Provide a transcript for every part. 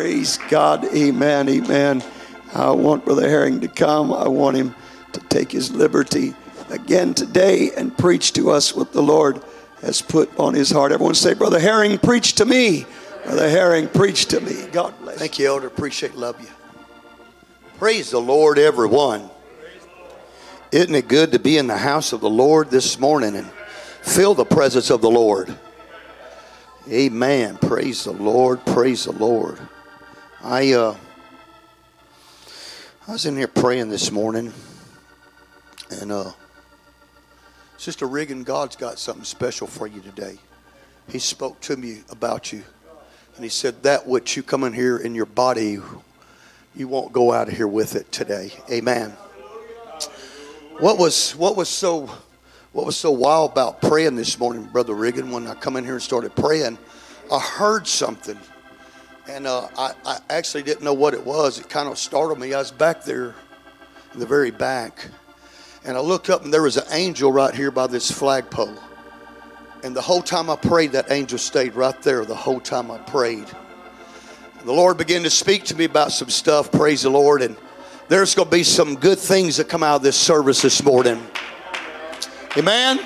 Praise God. Amen. Amen. I want Brother Herring to come. I want him to take his liberty again today and preach to us what the Lord has put on his heart. Everyone say, Brother Herring, preach to me. Brother Herring, preach to me. God bless you. Thank you, Elder. Appreciate, love you. Praise the Lord, everyone. Isn't it good to be in the house of the Lord this morning and feel the presence of the Lord? Amen. Praise the Lord. Praise the Lord. I was in here praying this morning, and Sister Riggin, God's got something special for you today. He spoke to me about you, and he said that which you come in here in your body, you won't go out of here with it today. Amen. What was so wild about praying this morning, Brother Riggin? When I come in here and started praying, I heard something, and I actually didn't know what it was. It kind of startled me. I was back there in the very back, and I looked up, and there was an angel right here by this flagpole. And the whole time I prayed, that angel stayed right there the whole time I prayed. And the Lord began to speak to me about some stuff, praise the Lord, and there's going to be some good things that come out of this service this morning. Amen?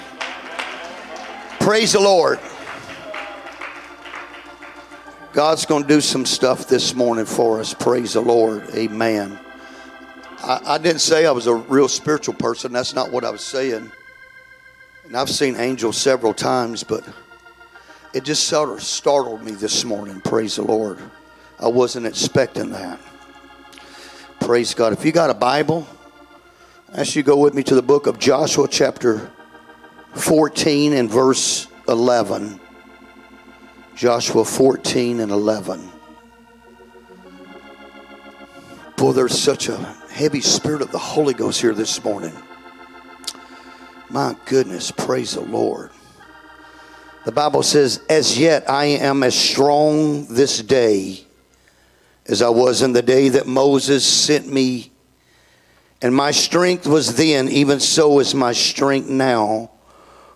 Praise the Lord. God's going to do some stuff this morning for us, praise the Lord, amen. I didn't say I was a real spiritual person, that's not what I was saying. And I've seen angels several times, but it just sort of startled me this morning. Praise the Lord. I wasn't expecting that. Praise God. If you got a Bible, I ask you to go with me to the book of Joshua chapter 14 and verse 11. Joshua 14 and 11. Boy, there's such a heavy spirit of the Holy Ghost here this morning. My goodness, praise the Lord. The Bible says, as yet I am as strong this day as I was in the day that Moses sent me. And my strength was then, even so is my strength now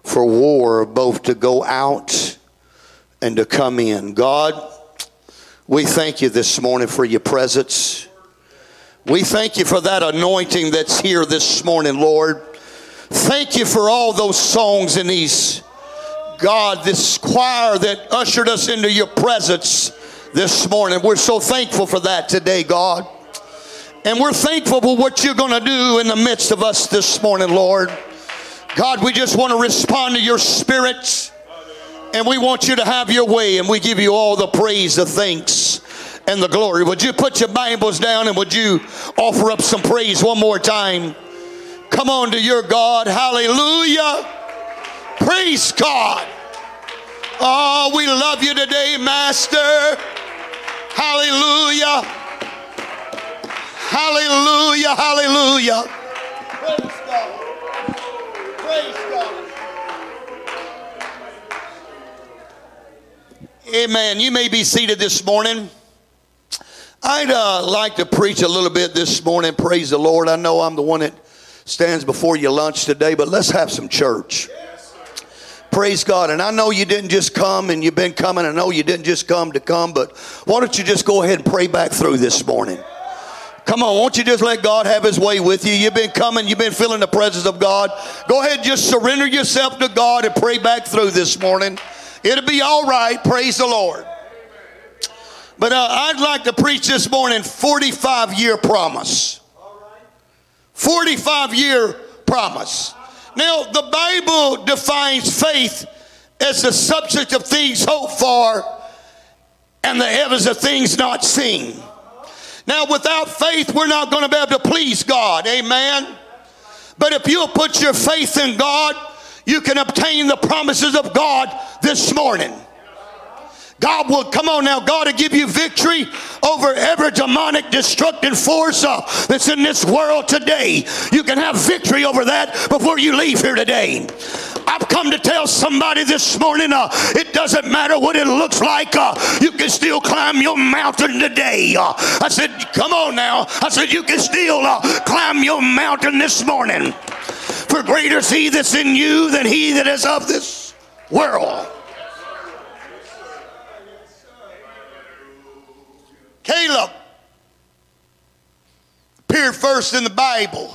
for war, both to go out and to come in. God, we thank you this morning for your presence. We thank you for that anointing that's here this morning, Lord. Thank you for all those songs and these, God, this choir that ushered us into your presence this morning. We're so thankful for that today, God. And we're thankful for what you're going to do in the midst of us this morning, Lord. God, we just want to respond to your spirit, and we want you to have your way, and we give you all the praise, the thanks, and the glory. Would you put your Bibles down, and would you offer up some praise one more time? Come on to your God. Hallelujah. Praise God. Oh, we love you today, Master. Hallelujah. Hallelujah. Hallelujah. Praise God. Praise God. Amen. You may be seated this morning. I'd like to preach a little bit this morning. Praise the Lord. I know I'm the one that stands before your lunch today, but let's have some church. Yes, praise God. And I know you didn't just come, and you've been coming. I know you didn't just come to come, but why don't you just go ahead and pray back through this morning? Come on, won't you just let God have his way with you? You've been coming. You've been feeling the presence of God. Go ahead and just surrender yourself to God and pray back through this morning. It'll be all right. Praise the Lord. But I'd like to preach this morning 45-year promise. 45-year promise. Now, the Bible defines faith as the substance of things hoped for and the evidence of things not seen. Now, without faith, we're not going to be able to please God. Amen. But if you'll put your faith in God, you can obtain the promises of God this morning. God will, come on now, God will give you victory over every demonic destructive force that's in this world today. You can have victory over that before you leave here today. I've come to tell somebody this morning, it doesn't matter what it looks like. You can still climb your mountain today. I said, come on now. I said, you can still climb your mountain this morning. For greater is he that's in you than he that is of this world. verse in the Bible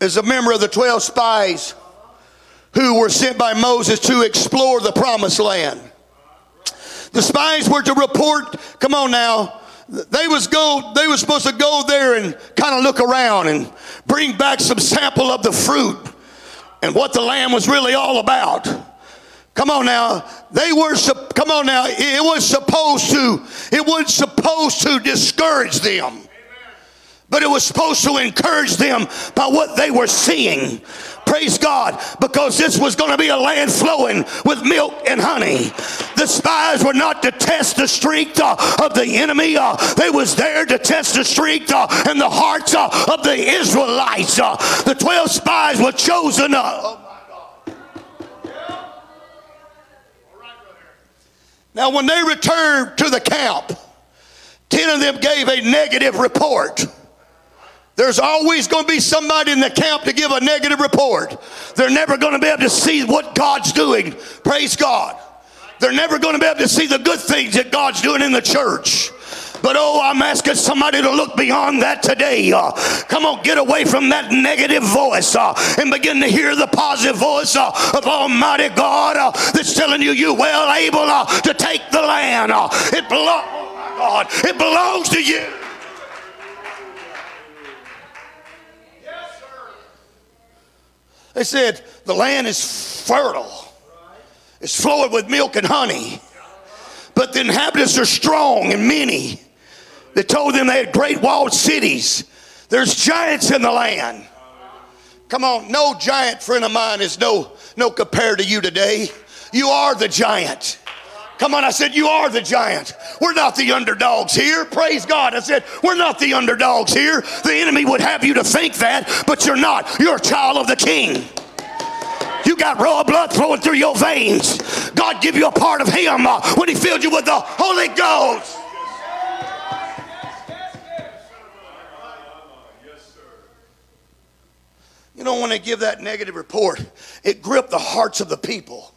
is a member of the 12 spies who were sent by Moses to explore the promised land. The spies were to report, come on now, they were supposed to go there and kind of look around and bring back some sample of the fruit and what the land was really all about. Come on now, it wasn't supposed to discourage them, but it was supposed to encourage them by what they were seeing. Praise God, because this was going to be a land flowing with milk and honey. The spies were not to test the strength of the enemy. They was there to test the strength and the hearts of the Israelites. The 12 spies were chosen. Now when they returned to the camp, 10 of them gave a negative report. There's always going to be somebody in the camp to give a negative report. They're never going to be able to see what God's doing. Praise God. They're never going to be able to see the good things that God's doing in the church. But oh, I'm asking somebody to look beyond that today. Come on, get away from that negative voice and begin to hear the positive voice of Almighty God that's telling you you're well able to take the land. It belongs to you. They said, the land is fertile. It's flowing with milk and honey. But the inhabitants are strong and many. They told them they had great walled cities. There's giants in the land. Come on, no giant friend of mine is no compare to you today. You are the giant. Come on, I said, you are the giant. We're not the underdogs here. Praise God. I said, we're not the underdogs here. The enemy would have you to think that, but you're not. You're a child of the King. You got raw blood flowing through your veins. God give you a part of him when he filled you with the Holy Ghost. You know, when they give that negative report, it gripped the hearts of the people.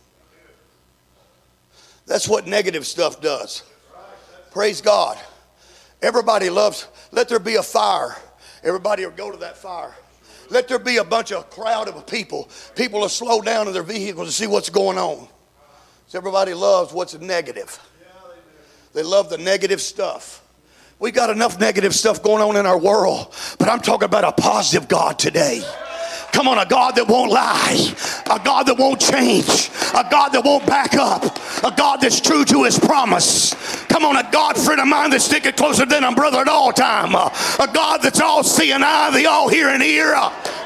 That's what negative stuff does. Praise God. Everybody loves, let there be a fire. Everybody will go to that fire. Let there be a crowd of people. People will slow down in their vehicles to see what's going on. So everybody loves what's negative. They love the negative stuff. We got enough negative stuff going on in our world, but I'm talking about a positive God today. Come on, a God that won't lie, a God that won't change, a God that won't back up, a God that's true to his promise. Come on, a God friend of mine that's sticking closer than a brother at all time, a God that's all seeing eye, the all hearing ear.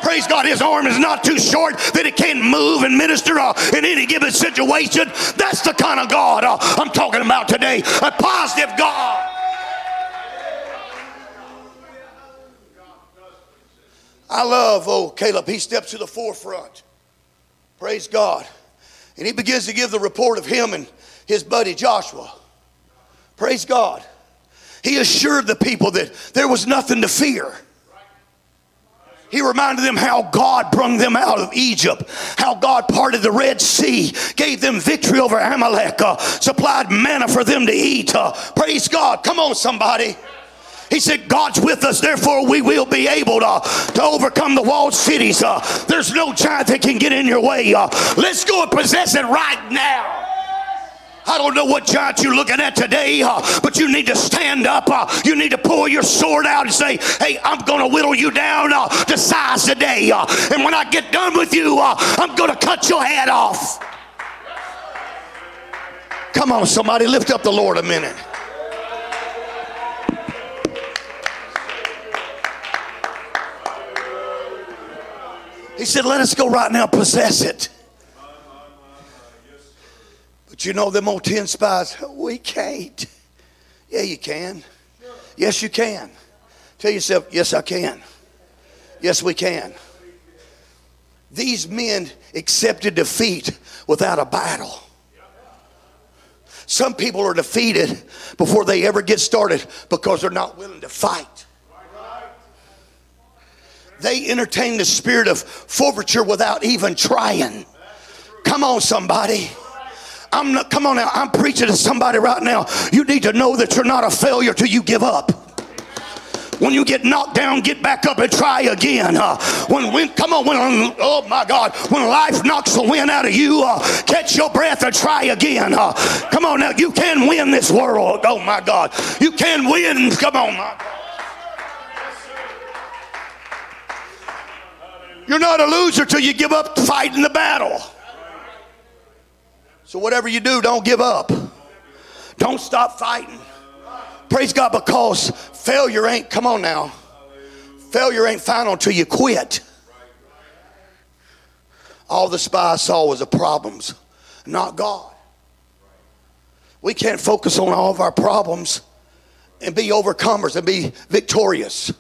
Praise God, his arm is not too short that it can't move and minister in any given situation. That's the kind of God I'm talking about today, a positive God. I love old Caleb. He steps to the forefront. Praise God. And he begins to give the report of him and his buddy Joshua. Praise God. He assured the people that there was nothing to fear. He reminded them how God brought them out of Egypt, how God parted the Red Sea, gave them victory over Amalek, supplied manna for them to eat. Praise God. Come on, somebody. He said, God's with us, therefore we will be able to overcome the walled cities. There's no giant that can get in your way. Let's go and possess it right now. I don't know what giant you're looking at today, but you need to stand up. You need to pull your sword out and say, hey, I'm going to whittle you down to size today. And when I get done with you, I'm going to cut your head off. Come on, somebody, lift up the Lord a minute. He said, let us go right now, possess it. But you know, them old 10 spies, we can't. Yeah, you can. Yes, you can. Tell yourself, yes, I can. Yes, we can. These men accepted defeat without a battle. Some people are defeated before they ever get started because they're not willing to fight. They entertain the spirit of forfeiture without even trying. Come on, somebody. Come on now. I'm preaching to somebody right now. You need to know that you're not a failure till you give up. When you get knocked down, get back up and try again. When life knocks the wind out of you, catch your breath and try again. Come on now, you can win this world. Oh my God, you can win. Come on, my God. You're not a loser till you give up fighting the battle. So whatever you do, don't give up. Don't stop fighting. Praise God, because failure ain't, come on now, failure ain't final till you quit. All the spies saw was the problems, not God. We can't focus on all of our problems and be overcomers and be victorious.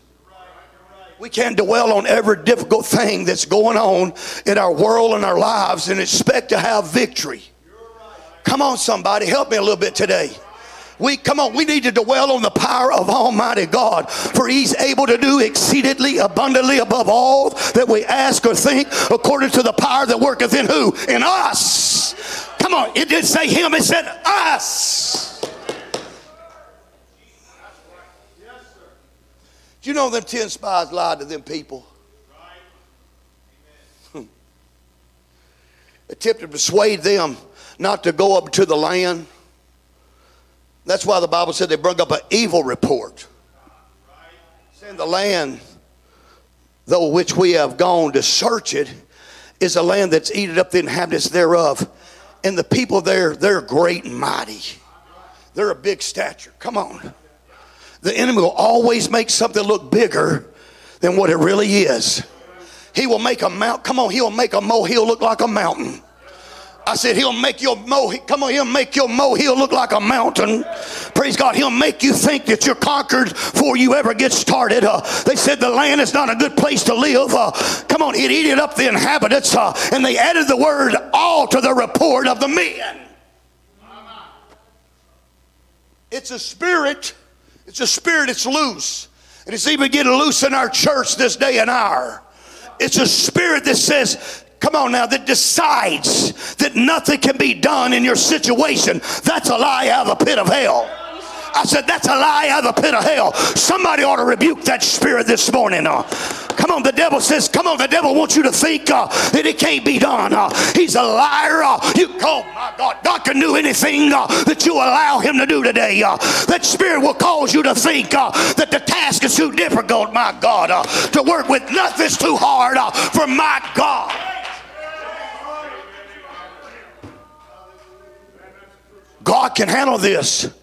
We can't dwell on every difficult thing that's going on in our world and our lives and expect to have victory. Come on, somebody, help me a little bit today. We need to dwell on the power of Almighty God, for He's able to do exceedingly abundantly above all that we ask or think, according to the power that worketh in who? In us. Come on, it didn't say Him, it said us. Do you know them 10 spies lied to them people? Attempted to persuade them not to go up to the land. That's why the Bible said they brought up an evil report. Saying the land, though which we have gone to search it, is a land that's eaten up the inhabitants thereof. And the people there, they're great and mighty. They're a big stature. Come on. The enemy will always make something look bigger than what it really is. He will make a mount. Come on, he'll make a molehill look like a mountain. I said he'll make your molehill, come on, he'll make your molehill look like a mountain. Praise God, he'll make you think that you're conquered before you ever get started. They said the land is not a good place to live. Come on, it eated up the inhabitants, and they added the word all to the report of the men. It's a spirit, it's loose. And it's even getting loose in our church this day and hour. It's a spirit that says, come on now, that decides that nothing can be done in your situation. That's a lie out of the pit of hell. I said, that's a lie out of the pit of hell. Somebody ought to rebuke that spirit this morning. Come on, the devil says, come on, the devil wants you to think that it can't be done. He's a liar. Oh my God, God can do anything that you allow him to do today. That spirit will cause you to think that the task is too difficult, my God. To work with nothing's too hard for my God. God can handle this.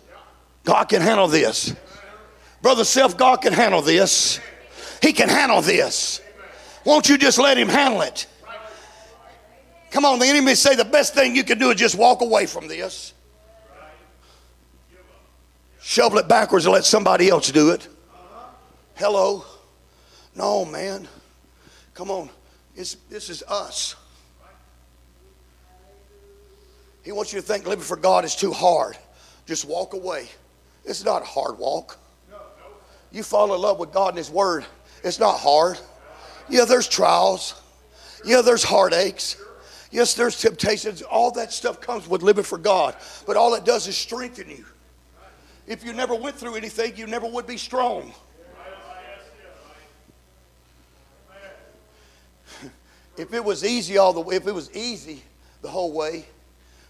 God can handle this. Brother Self, God can handle this. He can handle this. Won't you just let him handle it? Come on, the enemy say the best thing you can do is just walk away from this. Shovel it backwards and let somebody else do it. Hello? No, man. Come on. This is us. He wants you to think living for God is too hard. Just walk away. It's not a hard walk. You fall in love with God and His Word. It's not hard. Yeah, there's trials. Yeah, there's heartaches. Yes, there's temptations. All that stuff comes with living for God. But all it does is strengthen you. If you never went through anything, you never would be strong. If it was easy the whole way,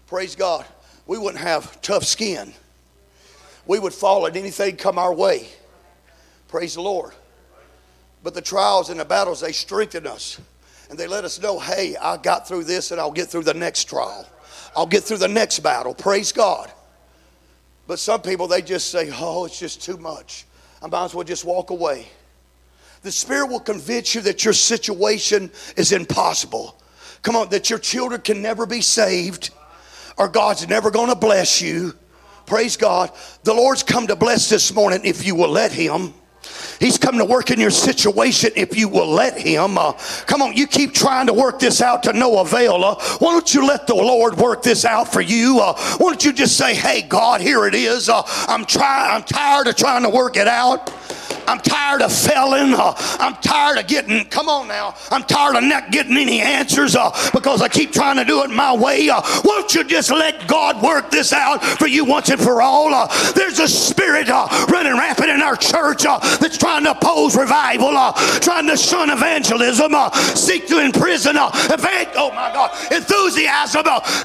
praise God, we wouldn't have tough skin. We would fall at anything come our way. Praise the Lord. But the trials and the battles, they strengthen us. And they let us know, hey, I got through this and I'll get through the next trial. I'll get through the next battle. Praise God. But some people, they just say, oh, it's just too much. I might as well just walk away. The Spirit will convince you that your situation is impossible. Come on, that your children can never be saved. Or God's never going to bless you. Praise God. The Lord's come to bless this morning if you will let Him. He's come to work in your situation if you will let Him. Come on, you keep trying to work this out to no avail. Why don't you let the Lord work this out for you? Why don't you just say, hey, God, here it is. I'm tired of trying to work it out. I'm tired of failing. I'm tired of getting, come on now, I'm tired of not getting any answers because I keep trying to do it my way. Won't you just let God work this out for you once and for all? There's a spirit running rampant in our entire church that's trying to oppose revival, trying to shun evangelism, seek to imprison enthusiasm.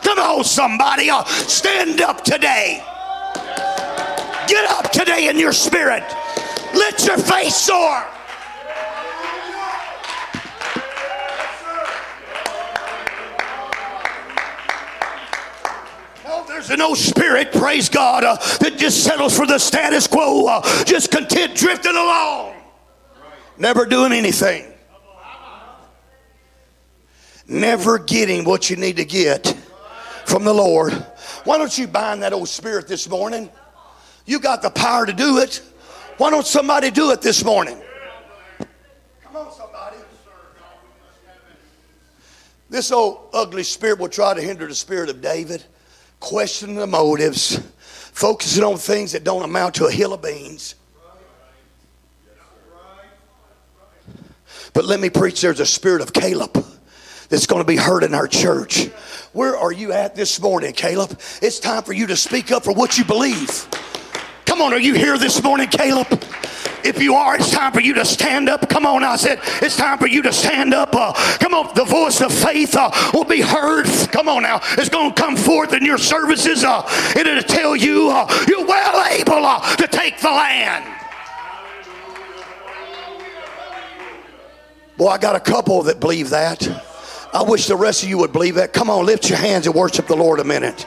Come on, somebody, stand up today. Get up today in your spirit. Let your face soar. There's an old spirit, praise God, that just settles for the status quo, just content drifting along, never doing anything, never getting what you need to get from the Lord. Why don't you bind that old spirit this morning? You got the power to do it. Why don't somebody do it this morning? Come on, somebody. This old ugly spirit will try to hinder the spirit of David. Questioning the motives, focusing on things that don't amount to a hill of beans. But let me preach, there's a spirit of Caleb that's going to be heard in our church. Where are you at this morning, Caleb? It's time for you to speak up for what you believe. Come on, are you here this morning, Caleb? If you are, it's time for you to stand up. Come on, I said, it's time for you to stand up. Come on, the voice of faith will be heard. Come on now. It's going to come forth in your services. And it'll tell you you're well able to take the land. Boy, I got a couple that believe that. I wish the rest of you would believe that. Come on, lift your hands and worship the Lord a minute.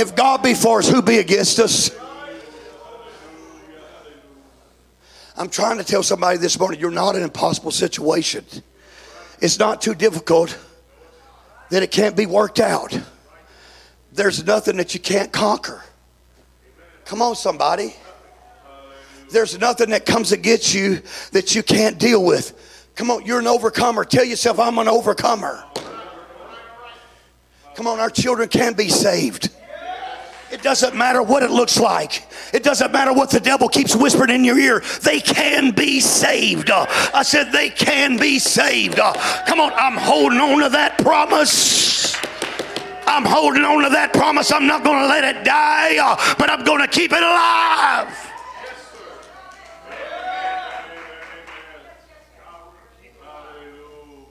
If God be for us, who be against us? I'm trying to tell somebody this morning, you're not in an impossible situation. It's not too difficult that it can't be worked out. There's nothing that you can't conquer. Come on, somebody. There's nothing that comes against you that you can't deal with. Come on, you're an overcomer. Tell yourself, I'm an overcomer. Come on, our children can be saved. It doesn't matter what it looks like. It doesn't matter what the devil keeps whispering in your ear. They can be saved. I said they can be saved. Come on, I'm holding on to that promise. I'm holding on to that promise. I'm not going to let it die, but I'm going to keep it alive.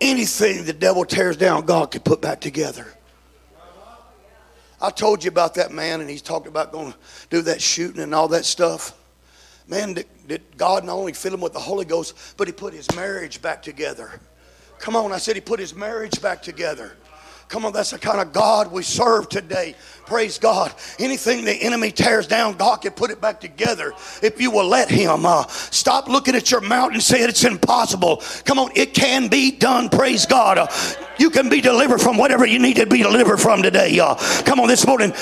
Anything the devil tears down, God can put back together. I told you about that man, and he's talking about going to do that shooting and all that stuff. Man, did God not only fill him with the Holy Ghost, but he put his marriage back together. Come on, I said he put his marriage back together. Come on, that's the kind of God we serve today. Praise God. Anything the enemy tears down, God can put it back together if you will let him. Stop looking at your mountain saying it's impossible. Come on, it can be done. Praise God. You can be delivered from whatever you need to be delivered from today. Come on, this morning.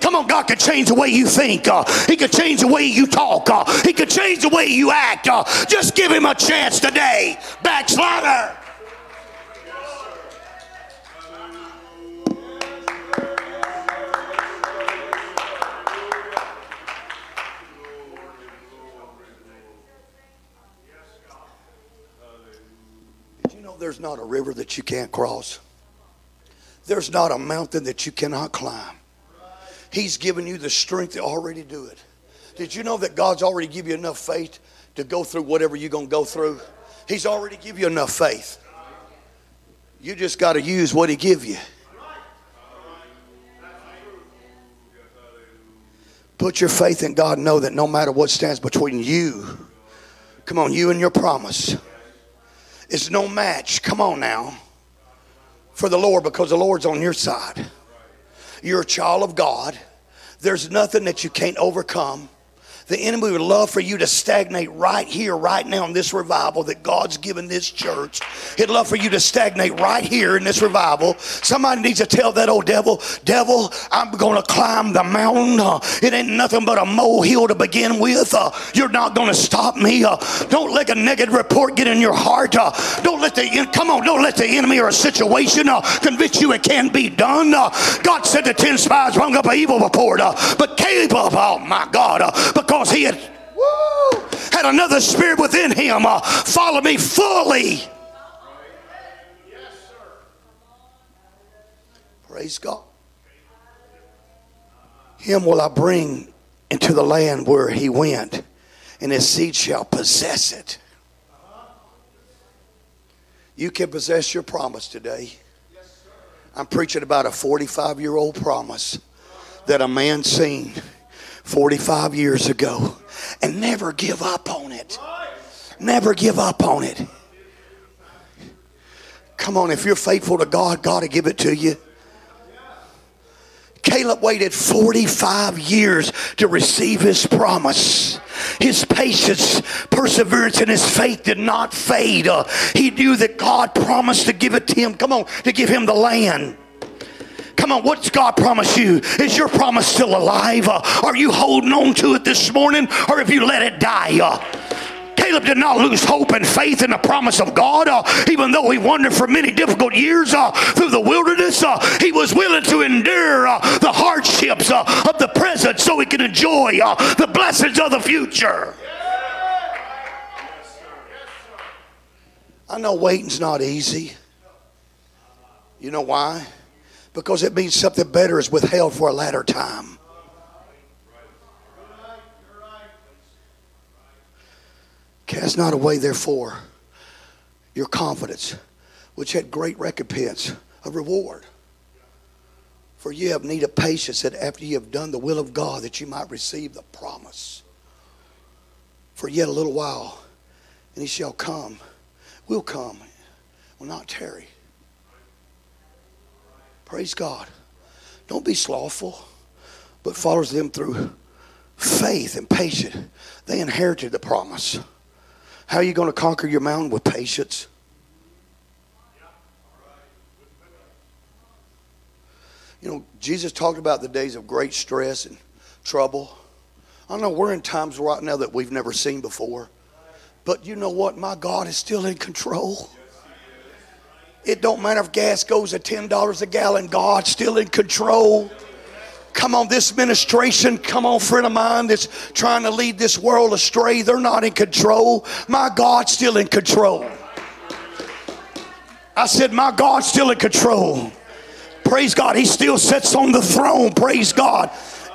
Come on, God can change the way you think. He can change the way you talk. He can change the way you act. Just give him a chance today. Backslider. There's not a river that you can't cross. There's not a mountain that you cannot climb. He's given you the strength to already do it. Did you know that God's already given you enough faith to go through whatever you're going to go through? He's already given you enough faith. You just got to use what he gives you. Put your faith in God. Know that no matter what stands between you, come on, you and your promise, it's no match, come on now, for the Lord, because the Lord's on your side. You're a child of God. There's nothing that you can't overcome. The enemy would love for you to stagnate right here, right now in this revival that God's given this church. He'd love for you to stagnate right here in this revival. Somebody needs to tell that old devil, devil, I'm going to climb the mountain. It ain't nothing but a molehill to begin with. You're not going to stop me. Don't let a negative report get in your heart. Don't let the enemy or a situation convince you it can be done. God said the 10 spies rung up an evil report. But Caleb, oh my God, because he had had another spirit within him. Follow me fully. Praise God. Him will I bring into the land where he went, and his seed shall possess it. You can possess your promise today. I'm preaching about a 45-year-old promise that a man seen 45 years ago, and never give up on it. Never give up on it. Come on, if you're faithful to God, God will give it to you. Caleb waited 45 years to receive his promise. His patience, perseverance, and his faith did not fade. He knew that God promised to give it to him. Come on, to give him the land. Come on, what's God promised you? Is your promise still alive? Are you holding on to it this morning, or have you let it die? Caleb did not lose hope and faith in the promise of God. Even though he wandered for many difficult years through the wilderness, he was willing to endure the hardships of the present so he could enjoy the blessings of the future. I know waiting's not easy. You know why? Because it means something better is withheld for a latter time. Cast not away, therefore, your confidence, which had great recompense, a reward. For you have need of patience, that after you have done the will of God, that you might receive the promise. For yet a little while, and he shall come, will come, will not tarry. Praise God. Don't be slothful, but follows them through faith and patience. They inherited the promise. How are you going to conquer your mountain? With patience. You know, Jesus talked about the days of great stress and trouble. I know we're in times right now that we've never seen before. But you know what? My God is still in control. It don't matter if gas goes at $10 a gallon. God's still in control. Come on, this ministration, come on, friend of mine that's trying to lead this world astray. They're not in control. My God's still in control. I said, my God's still in control. Praise God. He still sits on the throne. Praise God.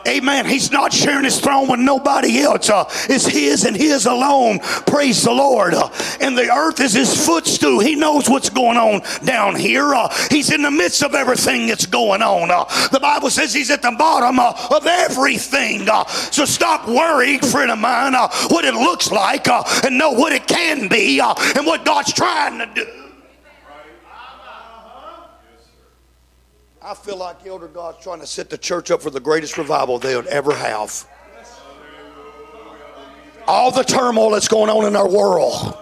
Amen. He's not sharing his throne with nobody else. It's his and his alone. Praise the Lord. And the earth is his footstool. He knows what's going on down here. He's in the midst of everything that's going on. The Bible says he's at the bottom of everything. So stop worrying, friend of mine, what it looks like, and know what it can be, and what God's trying to do. I feel like Elder God's trying to set the church up for the greatest revival they'll ever have. All the turmoil that's going on in our world,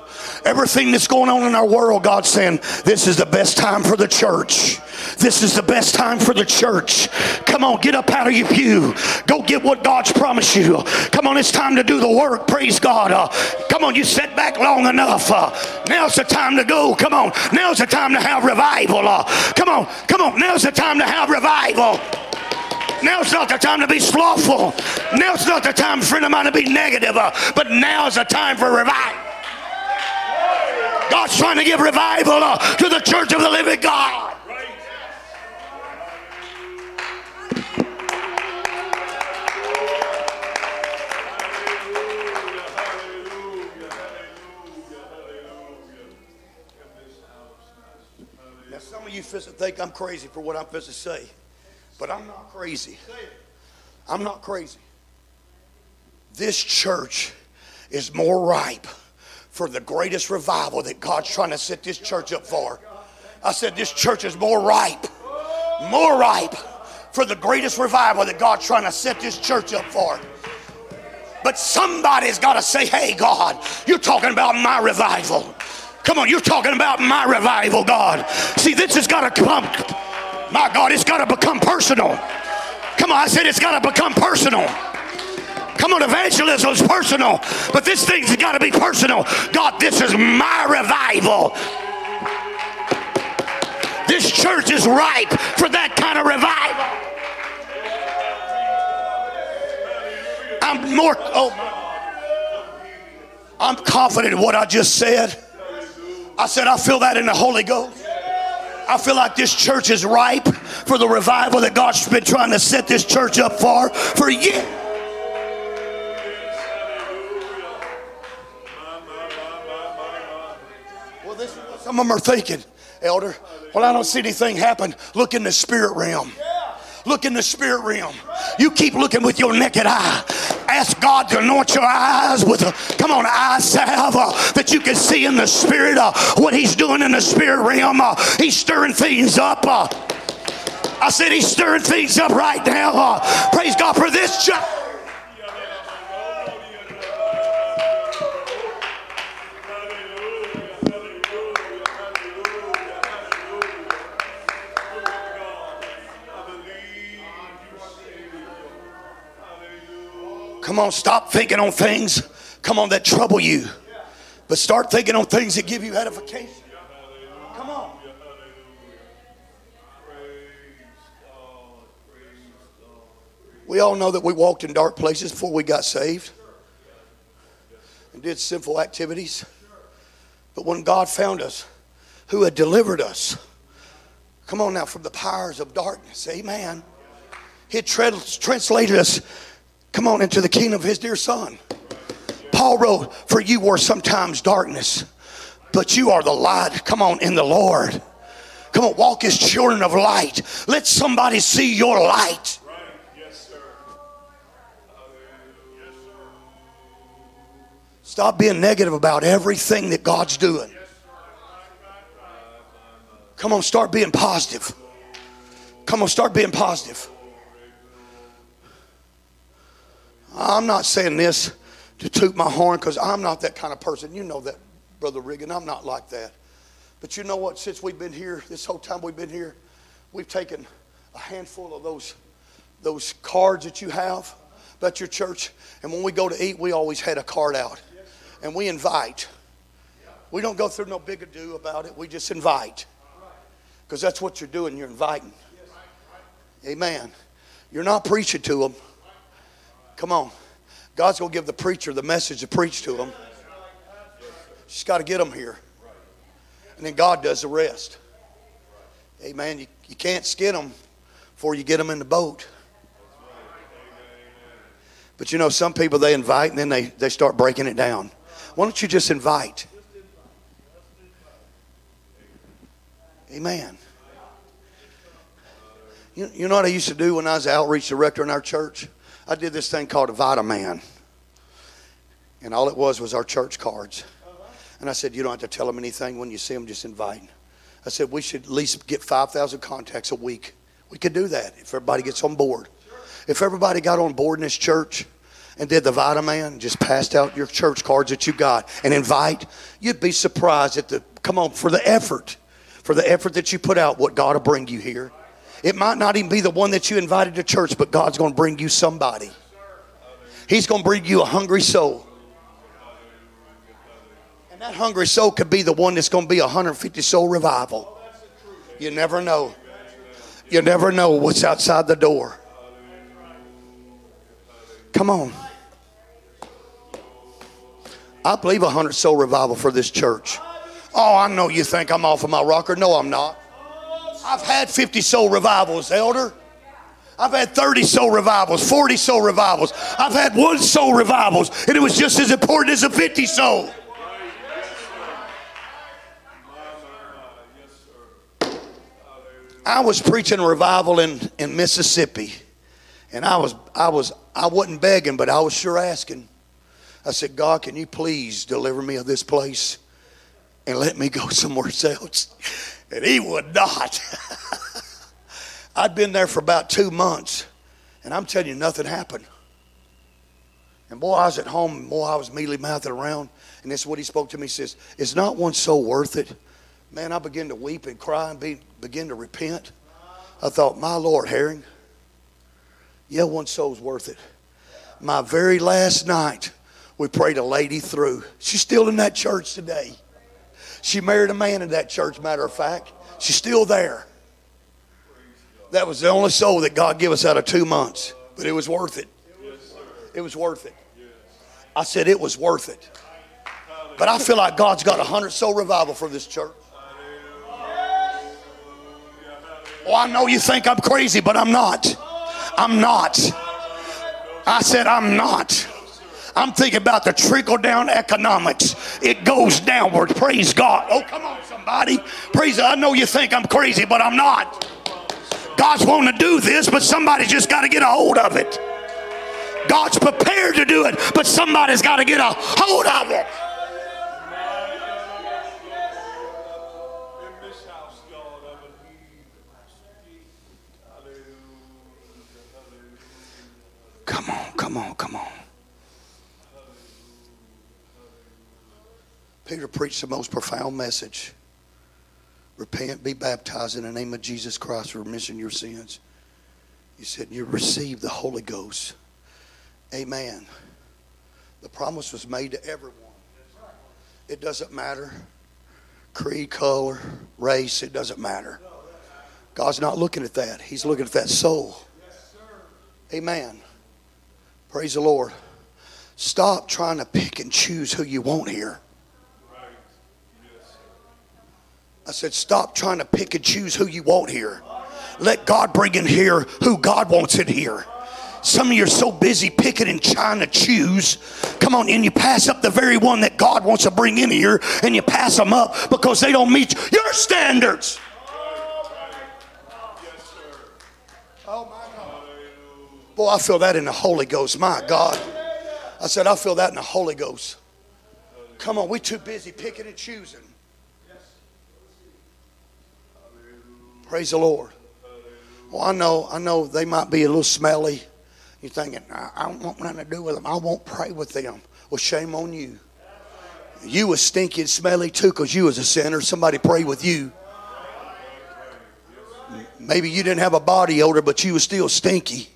everything that's going on in our world, God's saying, this is the best time for the church. This is the best time for the church. Come on, get up out of your pew. Go get what God's promised you. Come on, it's time to do the work. Praise God. Come on, you sat back long enough. Now's the time to go. Come on, now's the time to have revival. Come on, now's the time to have revival. Now's not the time to be slothful. Now's not the time, friend of mine, to be negative. But now's the time for revival. God's trying to give revival to the church of the living God. Now, some of you think I'm crazy for what I'm supposed to say. But I'm not crazy. I'm not crazy. This church is more ripe for the greatest revival that God's trying to set this church up for. I said this church is more ripe for the greatest revival that God's trying to set this church up for. But somebody's got to say, hey, God, you're talking about my revival. Come on, you're talking about my revival, God. See, this has got to come. My God, it's got to become personal. Come on, I said it's got to become personal. Come on, evangelism is personal, but this thing's got to be personal. God, this is my revival. This church is ripe for that kind of revival. I'm more, oh, I'm confident in what I just said. I said, I feel that in the Holy Ghost. I feel like this church is ripe for the revival that God's been trying to set this church up for years. Well, this is what some of them are thinking, Elder. Well, I don't see anything happen. Look in the spirit realm. Look in the spirit realm. You keep looking with your naked eye. Ask God to anoint your eyes with a, come on, eye salve that you can see in the spirit what he's doing in the spirit realm. He's stirring things up. I said he's stirring things up right now. Praise God for this church. Come on, stop thinking on things, come on, that trouble you. But start thinking on things that give you edification. Come on. We all know that we walked in dark places before we got saved and did sinful activities. But when God found us, who had delivered us, come on now, from the powers of darkness, amen. He had translated us, come on, into the kingdom of his dear son. Paul wrote, for you were sometimes darkness, but you are the light, come on, in the Lord. Come on, walk as children of light. Let somebody see your light. Right. Yes, sir. Yes, sir. Stop being negative about everything that God's doing. Come on, start being positive. Come on, start being positive. I'm not saying this to toot my horn because I'm not that kind of person. You know that, Brother Riggin. I'm not like that. But you know what? Since we've been here, this whole time we've been here, we've taken a handful of those cards that you have about your church. And when we go to eat, we always had a card out. And we invite. We don't go through no big ado about it. We just invite. Because that's what you're doing. You're inviting. Amen. You're not preaching to them. Come on. God's going to give the preacher the message to preach to them. Just got to get them here. And then God does the rest. Amen. You can't skin them before you get them in the boat. But you know, some people they invite and then they start breaking it down. Why don't you just invite? Amen. You know what I used to do when I was the outreach director in our church? I did this thing called a Vitaman. And all it was our church cards. And I said, you don't have to tell them anything. When you see them, just invite them. I said, we should at least get 5,000 contacts a week. We could do that if everybody gets on board. If everybody got on board in this church and did the Vitaman, just passed out your church cards that you got and invite, you'd be surprised at for the effort that you put out, what God will bring you here. It might not even be the one that you invited to church, but God's going to bring you somebody. He's going to bring you a hungry soul. And that hungry soul could be the one that's going to be a 150 soul revival. You never know. You never know what's outside the door. Come on. I believe a 100 soul revival for this church. Oh, I know you think I'm off of my rocker. No, I'm not. I've had 50 soul revivals, Elder. I've had 30 soul revivals, 40 soul revivals. I've had 1 soul revivals, and it was just as important as a 50 soul. I was preaching a revival in Mississippi, and I wasn't begging, but I was sure asking. I said, God, can you please deliver me of this place and let me go somewhere else? And he would not. I'd been there for about 2 months, and I'm telling you, nothing happened. And boy, I was at home, and boy, I was mealy-mouthed around, and this is what he spoke to me. He says, is not one soul worth it? Man, I began to weep and cry and begin to repent. I thought, my Lord, Herring, yeah, one soul's worth it. My very last night, we prayed a lady through. She's still in that church today. She married a man in that church, matter of fact. She's still there. That was the only soul that God gave us out of 2 months. But it was worth it. It was worth it. I said it was worth it. But I feel like God's got 100-soul revival for this church. Oh, I know you think I'm crazy, but I'm not. I'm not. I said I'm not. I'm thinking about the trickle-down economics. It goes downward. Praise God. Oh, come on, somebody. Praise God. I know you think I'm crazy, but I'm not. God's wanting to do this, but somebody's just got to get a hold of it. God's prepared to do it, but somebody's got to get a hold of it. Come on, come on, come on. Peter preached the most profound message. Repent, be baptized in the name of Jesus Christ for remission of your sins. He said, you receive the Holy Ghost. Amen. The promise was made to everyone. It doesn't matter. Creed, color, race, it doesn't matter. God's not looking at that. He's looking at that soul. Amen. Praise the Lord. Stop trying to pick and choose who you want here. I said, stop trying to pick and choose who you want here. Let God bring in here who God wants in here. Some of you are so busy picking and trying to choose. Come on, and you pass up the very one that God wants to bring in here, and you pass them up because they don't meet your standards. Oh, my God. Boy, I feel that in the Holy Ghost. My God. I said, I feel that in the Holy Ghost. Come on, we're too busy picking and choosing. Praise the Lord. Well, I know they might be a little smelly. You're thinking, I don't want nothing to do with them. I won't pray with them. Well, shame on you. You was stinky and smelly too because you was a sinner. Somebody pray with you. Maybe you didn't have a body odor, but you was still stinky.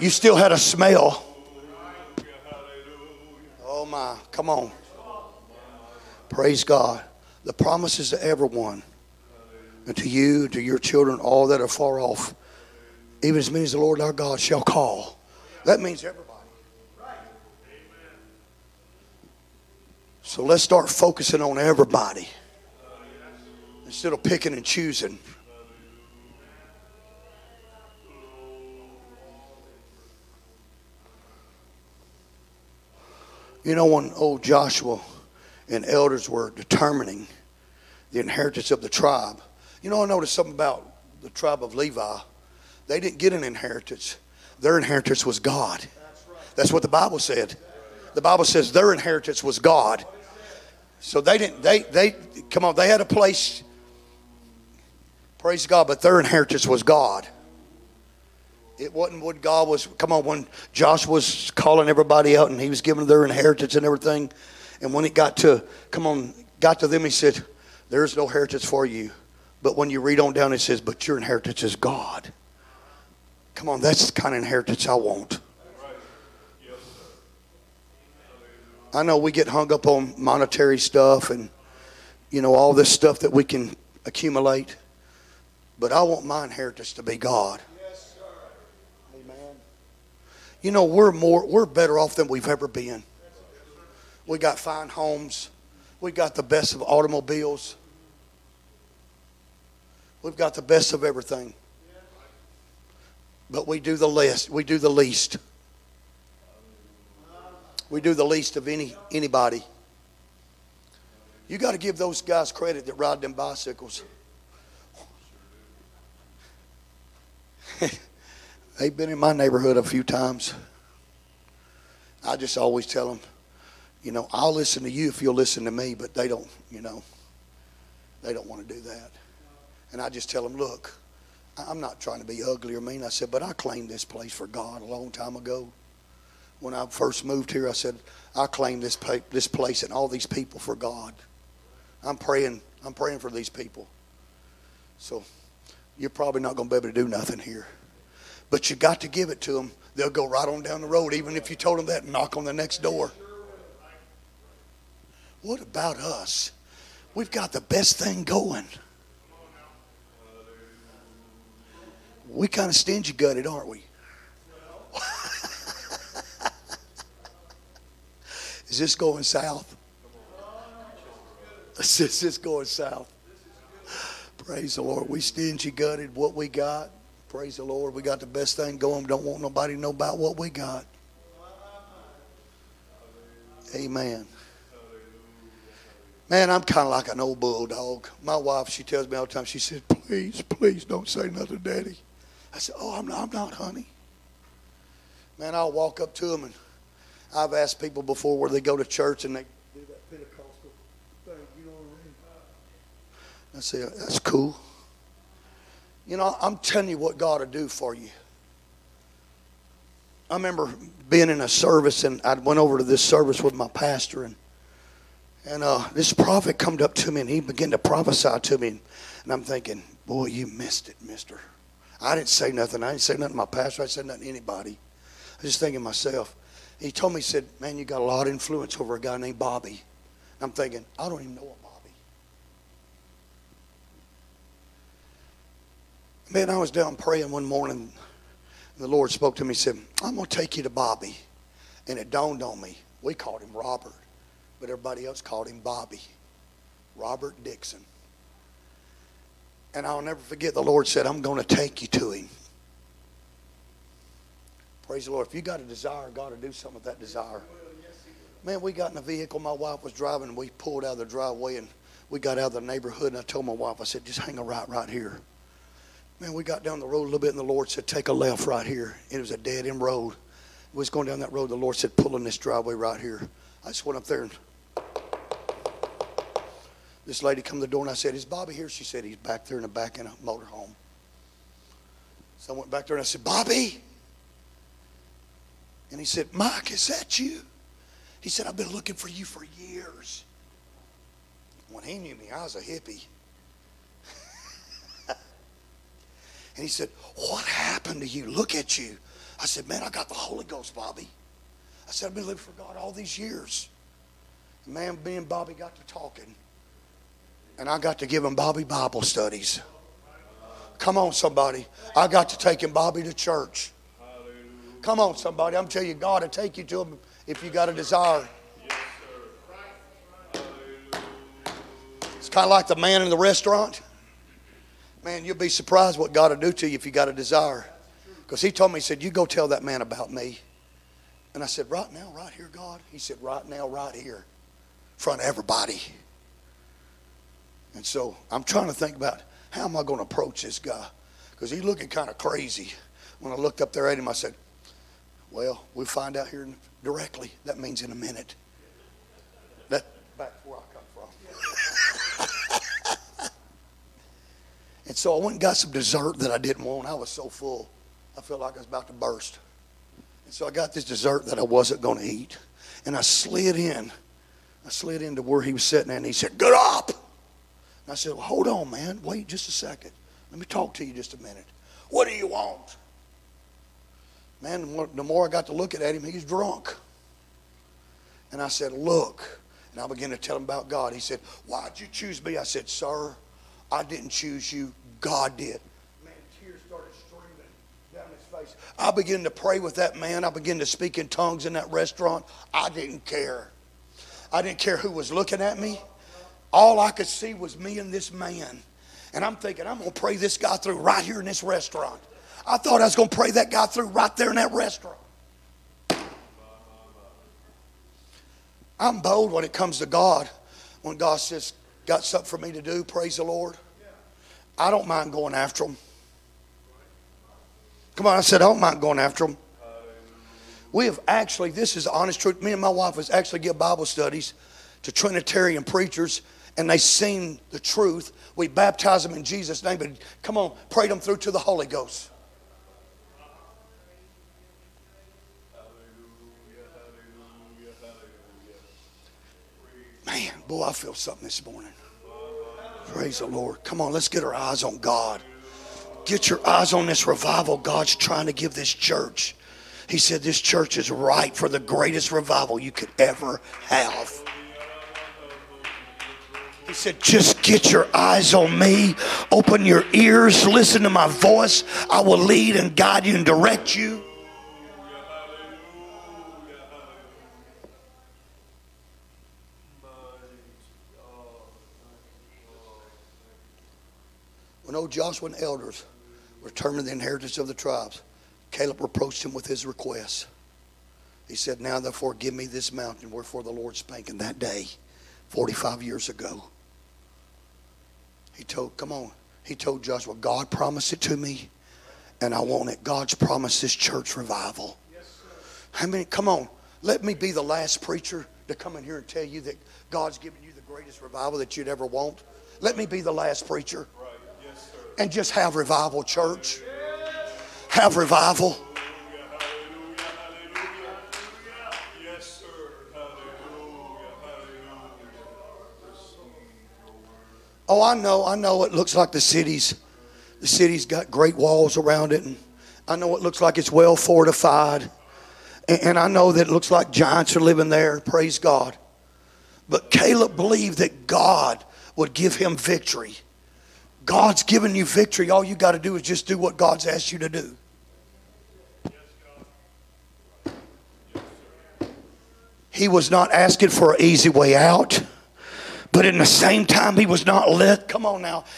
You still had a smell. Oh, my. Come on. Praise God. The promise is to everyone. And to you, to your children, all that are far off, even as many as the Lord our God shall call. That means everybody. So let's start focusing on everybody instead of picking and choosing. You know, when old Joshua and elders were determining the inheritance of the tribe, you know, I noticed something about the tribe of Levi. They didn't get an inheritance. Their inheritance was God. That's what the Bible said. The Bible says their inheritance was God. So they didn't, come on, they had a place, praise God, but their inheritance was God. It wasn't what God was, come on, when Joshua was calling everybody out and he was giving their inheritance and everything, and when it got to them, he said, there's no heritage for you. But when you read on down, it says, but your inheritance is God. Come on, that's the kind of inheritance I want. I know we get hung up on monetary stuff and, you know, all this stuff that we can accumulate. But I want my inheritance to be God. Amen. You know, we're better off than we've ever been. We got fine homes. We got the best of automobiles. We've got the best of everything. But we do the least. We do the least. We do the least of anybody. You got to give those guys credit that ride them bicycles. They've been in my neighborhood a few times. I just always tell them, you know, I'll listen to you if you'll listen to me, but they don't, you know, they don't want to do that. And I just tell them, look, I'm not trying to be ugly or mean. I said, but I claimed this place for God a long time ago. When I first moved here, I said, I claimed this place and all these people for God. I'm praying for these people. So you're probably not going to be able to do nothing here. But you got to give it to them. They'll go right on down the road, even if you told them that, knock on the next door. What about us? We've got the best thing going. We kind of stingy-gutted, aren't we? Is this going south? Is this going south? Praise the Lord. We stingy gutted what we got. Praise the Lord. We got the best thing going. Don't want nobody to know about what we got. Amen. Man, I'm kind of like an old bulldog. My wife, she tells me all the time, she says, please don't say nothing, Daddy. I said, oh, I'm not, honey. Man, I'll walk up to them, and I've asked people before where they go to church, and they do that Pentecostal thing, you know what I mean? I say, that's cool. You know, I'm telling you what God will do for you. I remember being in a service, and I went over to this service with my pastor, and this prophet come up to me, and he began to prophesy to me. And I'm thinking, boy, you missed it, mister. I didn't say nothing. I didn't say nothing to my pastor. I didn't say nothing to anybody. I was just thinking to myself. He told me, he said, man, you got a lot of influence over a guy named Bobby. And I'm thinking, I don't even know a Bobby. Man, I was down praying one morning, and the Lord spoke to me and said, I'm going to take you to Bobby. And it dawned on me. We called him Robert. But everybody else called him Bobby, Robert Dixon. And I'll never forget, the Lord said, I'm going to take you to him. Praise the Lord. If you got a desire, God will do something with that desire. Man, we got in a vehicle. My wife was driving, and we pulled out of the driveway, and we got out of the neighborhood, and I told my wife, I said, just hang a right here. Man, we got down the road a little bit, and the Lord said, take a left right here. And it was a dead-end road. We was going down that road. The Lord said, pull in this driveway right here. I just went up there, and this lady come to the door, and I said, is Bobby here? She said, he's back there in the back in a motorhome. So I went back there, and I said, Bobby? And he said, Mike, is that you? He said, I've been looking for you for years. When he knew me, I was a hippie. And he said, what happened to you? Look at you. I said, man, I got the Holy Ghost, Bobby. I said, I've been living for God all these years. And man, me and Bobby got to talking. And I got to give him Bobby Bible studies. Come on, somebody. I got to take him Bobby to church. Come on, somebody. I'm telling you, God will take you to him if you got a desire. It's kind of like the man in the restaurant. Man, you'll be surprised what God will do to you if you got a desire. Because he told me, he said, you go tell that man about me. And I said, right now, right here, God? He said, right now, right here, in front of everybody. And so I'm trying to think about, how am I going to approach this guy? Because he's looking kind of crazy. When I looked up there at him, I said, well, we'll find out here directly. That means in a minute. That's back where I come from. And so I went and got some dessert that I didn't want. I was so full. I felt like I was about to burst. And so I got this dessert that I wasn't going to eat. And I slid in. I slid into where he was sitting at, and he said, get up. And I said, well, hold on, man. Wait just a second. Let me talk to you just a minute. What do you want? Man, the more I got to look at him, he's drunk. And I said, look. And I began to tell him about God. He said, why'd you choose me? I said, sir, I didn't choose you. God did. I began to pray with that man. I began to speak in tongues in that restaurant. I didn't care. I didn't care who was looking at me. All I could see was me and this man. And I'm thinking, I'm going to pray this guy through right here in this restaurant. I thought I was going to pray that guy through right there in that restaurant. I'm bold when it comes to God. When God says, got something for me to do, praise the Lord. I don't mind going after him. Come on, I said, I don't mind going after them. We have actually, this is the honest truth. Me and my wife has actually given Bible studies to Trinitarian preachers, and they seen the truth. We baptize them in Jesus' name, but come on, pray them through to the Holy Ghost. Man, boy, I feel something this morning. Praise the Lord. Come on, let's get our eyes on God. Get your eyes on this revival God's trying to give this church. He said this church is ripe for the greatest revival you could ever have. He said, just get your eyes on me. Open your ears. Listen to my voice. I will lead and guide you and direct you. When old Joshua and elders were determining the inheritance of the tribes, Caleb reproached him with his request. He said, "Now therefore give me this mountain wherefore the Lord spake in that day, 45 years ago." He told Joshua, "God promised it to me, and I want it." God's promised this church revival. Yes, sir. I mean, come on. Let me be the last preacher to come in here and tell you that God's given you the greatest revival that you'd ever want. Let me be the last preacher. Right. Yes, sir. And just have revival, church. Yes. Have revival. Oh, I know it looks like the city's got great walls around it, and I know it looks like it's well fortified, and I know that it looks like giants are living there, praise God. But Caleb believed that God would give him victory. God's given you victory. All you got to do is just do what God's asked you to do. He was not asking for an easy way out. But in the same time, he was not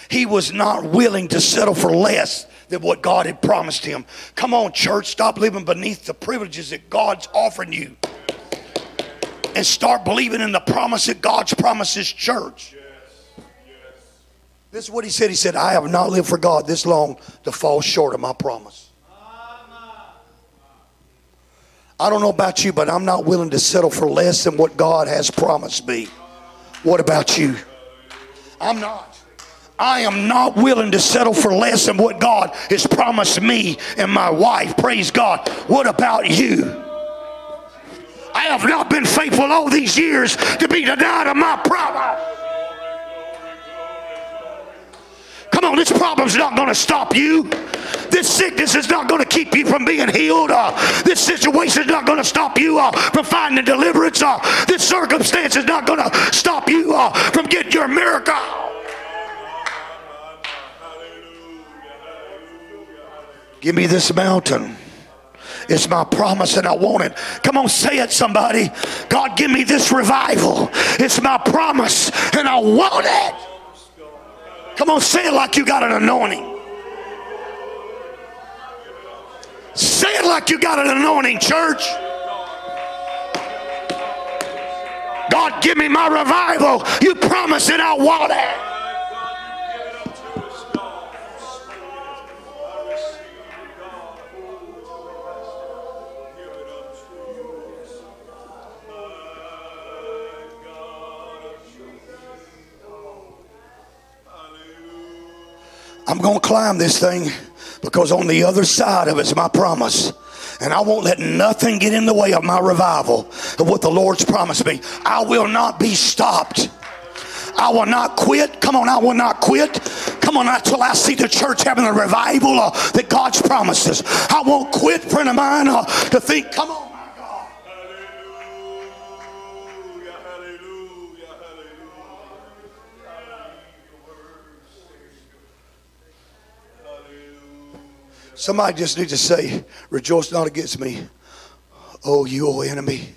he was not willing to settle for less than what God had promised him. Come on, church, stop living beneath the privileges that God's offering you. And start believing in the promise that God's promises, church. This is what he said. He said, "I have not lived for God this long to fall short of my promise." I don't know about you, but I'm not willing to settle for less than what God has promised me. What about you? I am not willing to settle for less than what God has promised me and my wife. Praise God. What about you? I have not been faithful all these years to be denied of my promise. Come on, this problem's not going to stop you. This sickness is not going to keep you from being healed. This situation is not going to stop you from finding deliverance. This circumstance is not going to stop you from getting your miracle. Give me this mountain. It's my promise and I want it. Come on, say it, somebody. God, give me this revival. It's my promise and I want it. Come on, say it like you got an anointing. Say it like you got an anointing, church. God, give me my revival. You promised it, I want it. I'm going to climb this thing. Because on the other side of it's my promise. And I won't let nothing get in the way of my revival of what the Lord's promised me. I will not be stopped. I will not quit. Come on, I will not quit. Come on, until I see the church having the revival that God's promised us. I won't quit, friend of mine, to think, come on. Somebody just needs to say, "Rejoice not against me, oh you old enemy."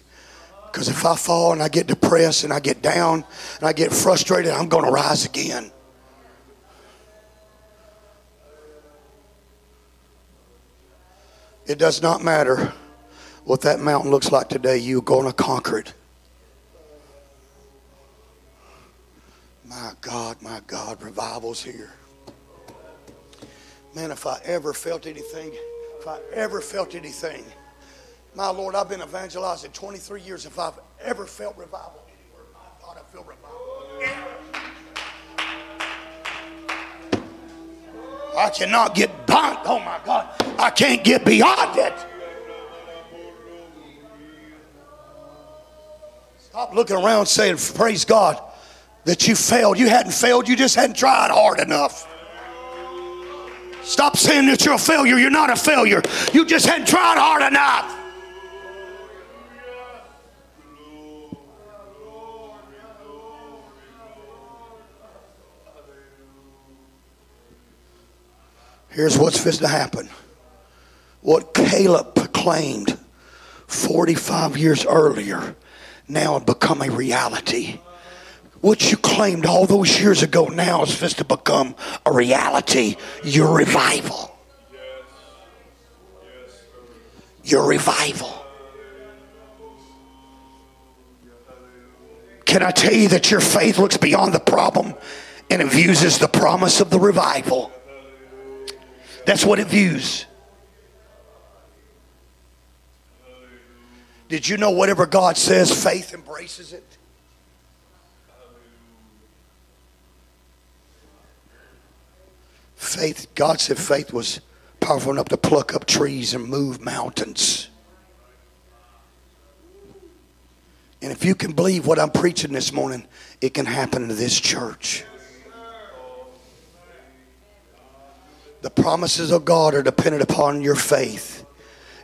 Because if I fall and I get depressed and I get down and I get frustrated, I'm going to rise again. It does not matter what that mountain looks like today. You're going to conquer it. My God, revival's here. Man, if I ever felt anything, my Lord, I've been evangelizing 23 years. If I've ever felt revival anywhere, I thought I felt revival. Yeah. I cannot get beyond. Oh my God, I can't get beyond it. Stop looking around saying, "Praise God," that you failed. You hadn't failed. You just hadn't tried hard enough. Stop saying that you're a failure. You're not a failure. You just hadn't tried hard enough. Here's what's supposed to happen. What Caleb proclaimed 45 years earlier now had become a reality. What you claimed all those years ago now is supposed to become a reality. Your revival. Your revival. Can I tell you that your faith looks beyond the problem and it views the promise of the revival? That's what it views. Did you know whatever God says, faith embraces it? Faith, God said faith was powerful enough to pluck up trees and move mountains. And if you can believe what I'm preaching this morning, it can happen to this church. The promises of God are dependent upon your faith.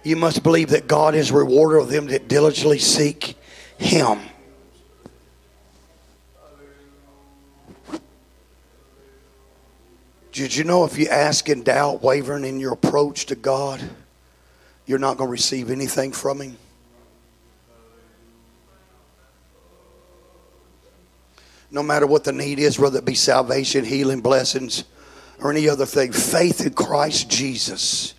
You must believe that God is rewarder of them that diligently seek Him. Did you know if you ask in doubt, wavering in your approach to God, you're not going to receive anything from Him? No matter what the need is, whether it be salvation, healing, blessings, or any other thing, faith in Christ Jesus.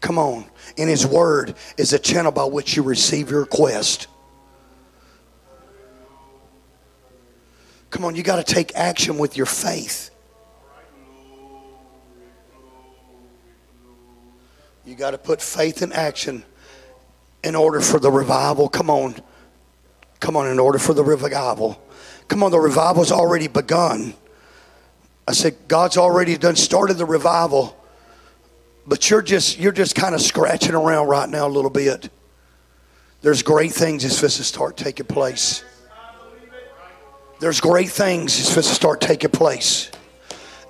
Come on. In His Word is a channel by which you receive your request. Come on, you got to take action with your faith. You got to put faith in action in order for the revival. Come on. Come on, in order for the revival. Come on, the revival's already begun. I said, God's already done started the revival. But you're just kind of scratching around right now a little bit. There's great things that's supposed to start taking place. There's great things that's supposed to start taking place.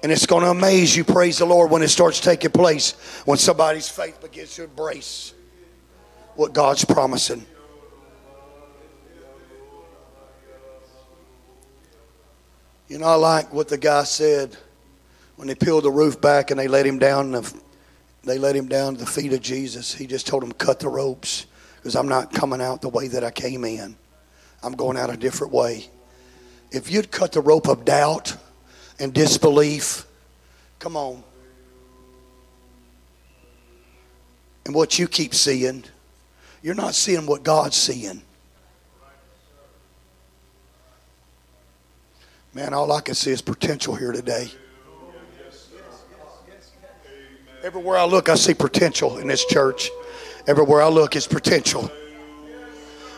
And it's going to amaze you, praise the Lord, when it starts taking place, when somebody's faith begins to embrace what God's promising. You know, I like what the guy said when they peeled the roof back and they let him down to the feet of Jesus. He just told them, cut the ropes, because I'm not coming out the way that I came in. I'm going out a different way. If you'd cut the rope of doubt and disbelief, come on. And what you keep seeing, you're not seeing what God's seeing. Man, all I can see is potential here today. Everywhere I look, I see potential in this church. Everywhere I look, it's potential.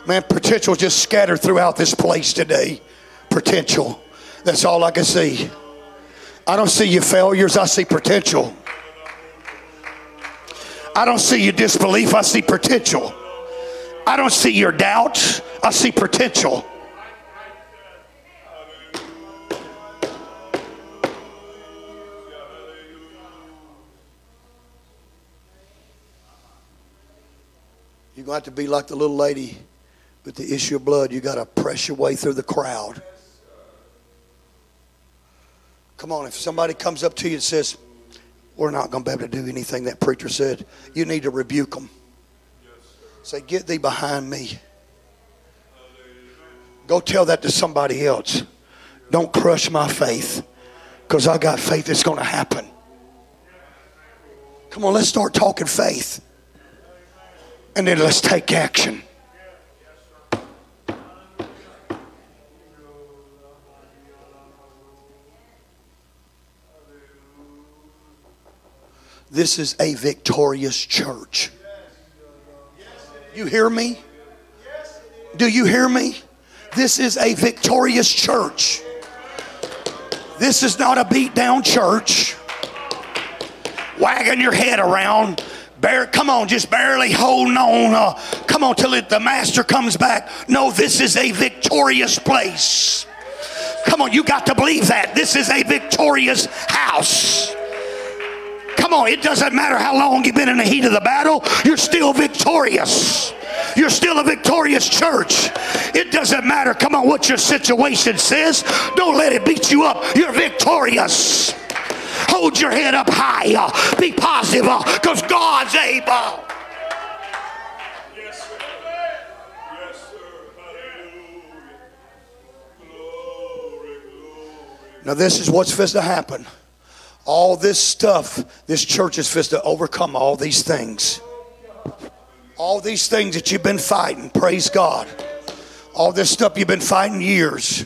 Man, potential just scattered throughout this place today. Potential. That's all I can see. I don't see your failures. I see potential. I don't see your disbelief. I see potential. I don't see your doubts. I see potential. You're going to have to be like the little lady with the issue of blood. You got to press your way through the crowd. Come on, if somebody comes up to you and says, we're not going to be able to do anything that preacher said, you need to rebuke them. Say, get thee behind me. Go tell that to somebody else. Don't crush my faith, because I got faith it's going to happen. Come on, let's start talking faith. And then let's take action. This is a victorious church. You hear me? Do you hear me? This is a victorious church. This is not a beat down church. Wagging your head around. Come on, just barely holding on. Come on till the master comes back. No, this is a victorious place. Come on, you got to believe that. This is a victorious house. Come on, it doesn't matter how long you've been in the heat of the battle. You're still victorious. You're still a victorious church. It doesn't matter, come on, what your situation says. Don't let it beat you up. You're victorious. Hold your head up high. Be positive, because God's able. Yes, sir. Yes, sir. Hallelujah. Glory, Now this is what's supposed to happen. All this stuff, this church is supposed to overcome all these things. All these things that you've been fighting, praise God. All this stuff you've been fighting years,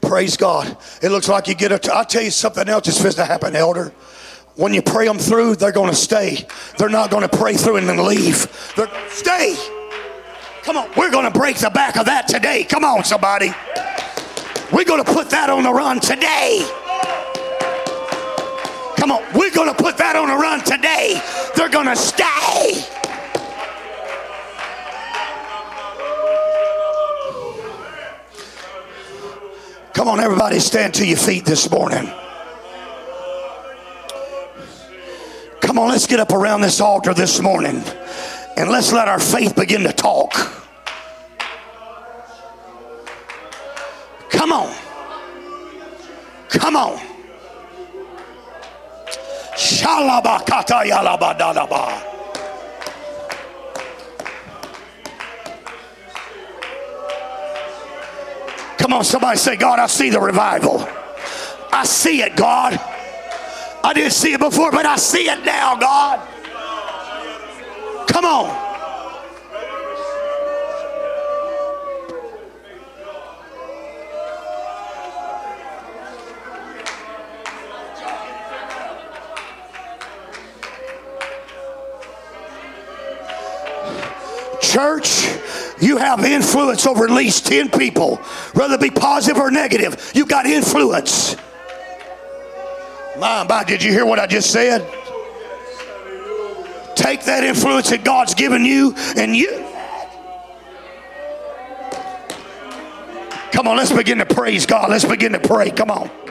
praise God. It looks like you get I'll tell you something else is supposed to happen, elder. When you pray them through, they're going to stay. They're not going to pray through and then leave. They're stay. Come on, we're going to break the back of that today. Come on, somebody. We're going to put that on the run today. Come on, we're going to put that on the run today. They're going to stay. Come on, everybody, stand to your feet this morning. Come on, let's get up around this altar this morning. And let's let our faith begin to talk. Come on. Come on. Shalaba kata yalaba dadaba. Come on, somebody say, God, I see the revival. I see it, God. I didn't see it before, but I see it now, God. Come on. Church, you have influence over at least 10 people, whether it be positive or negative. You've got influence. My, did you hear what I just said? Take that influence that God's given you and you. Come on, let's begin to praise God. Let's begin to pray. Come on.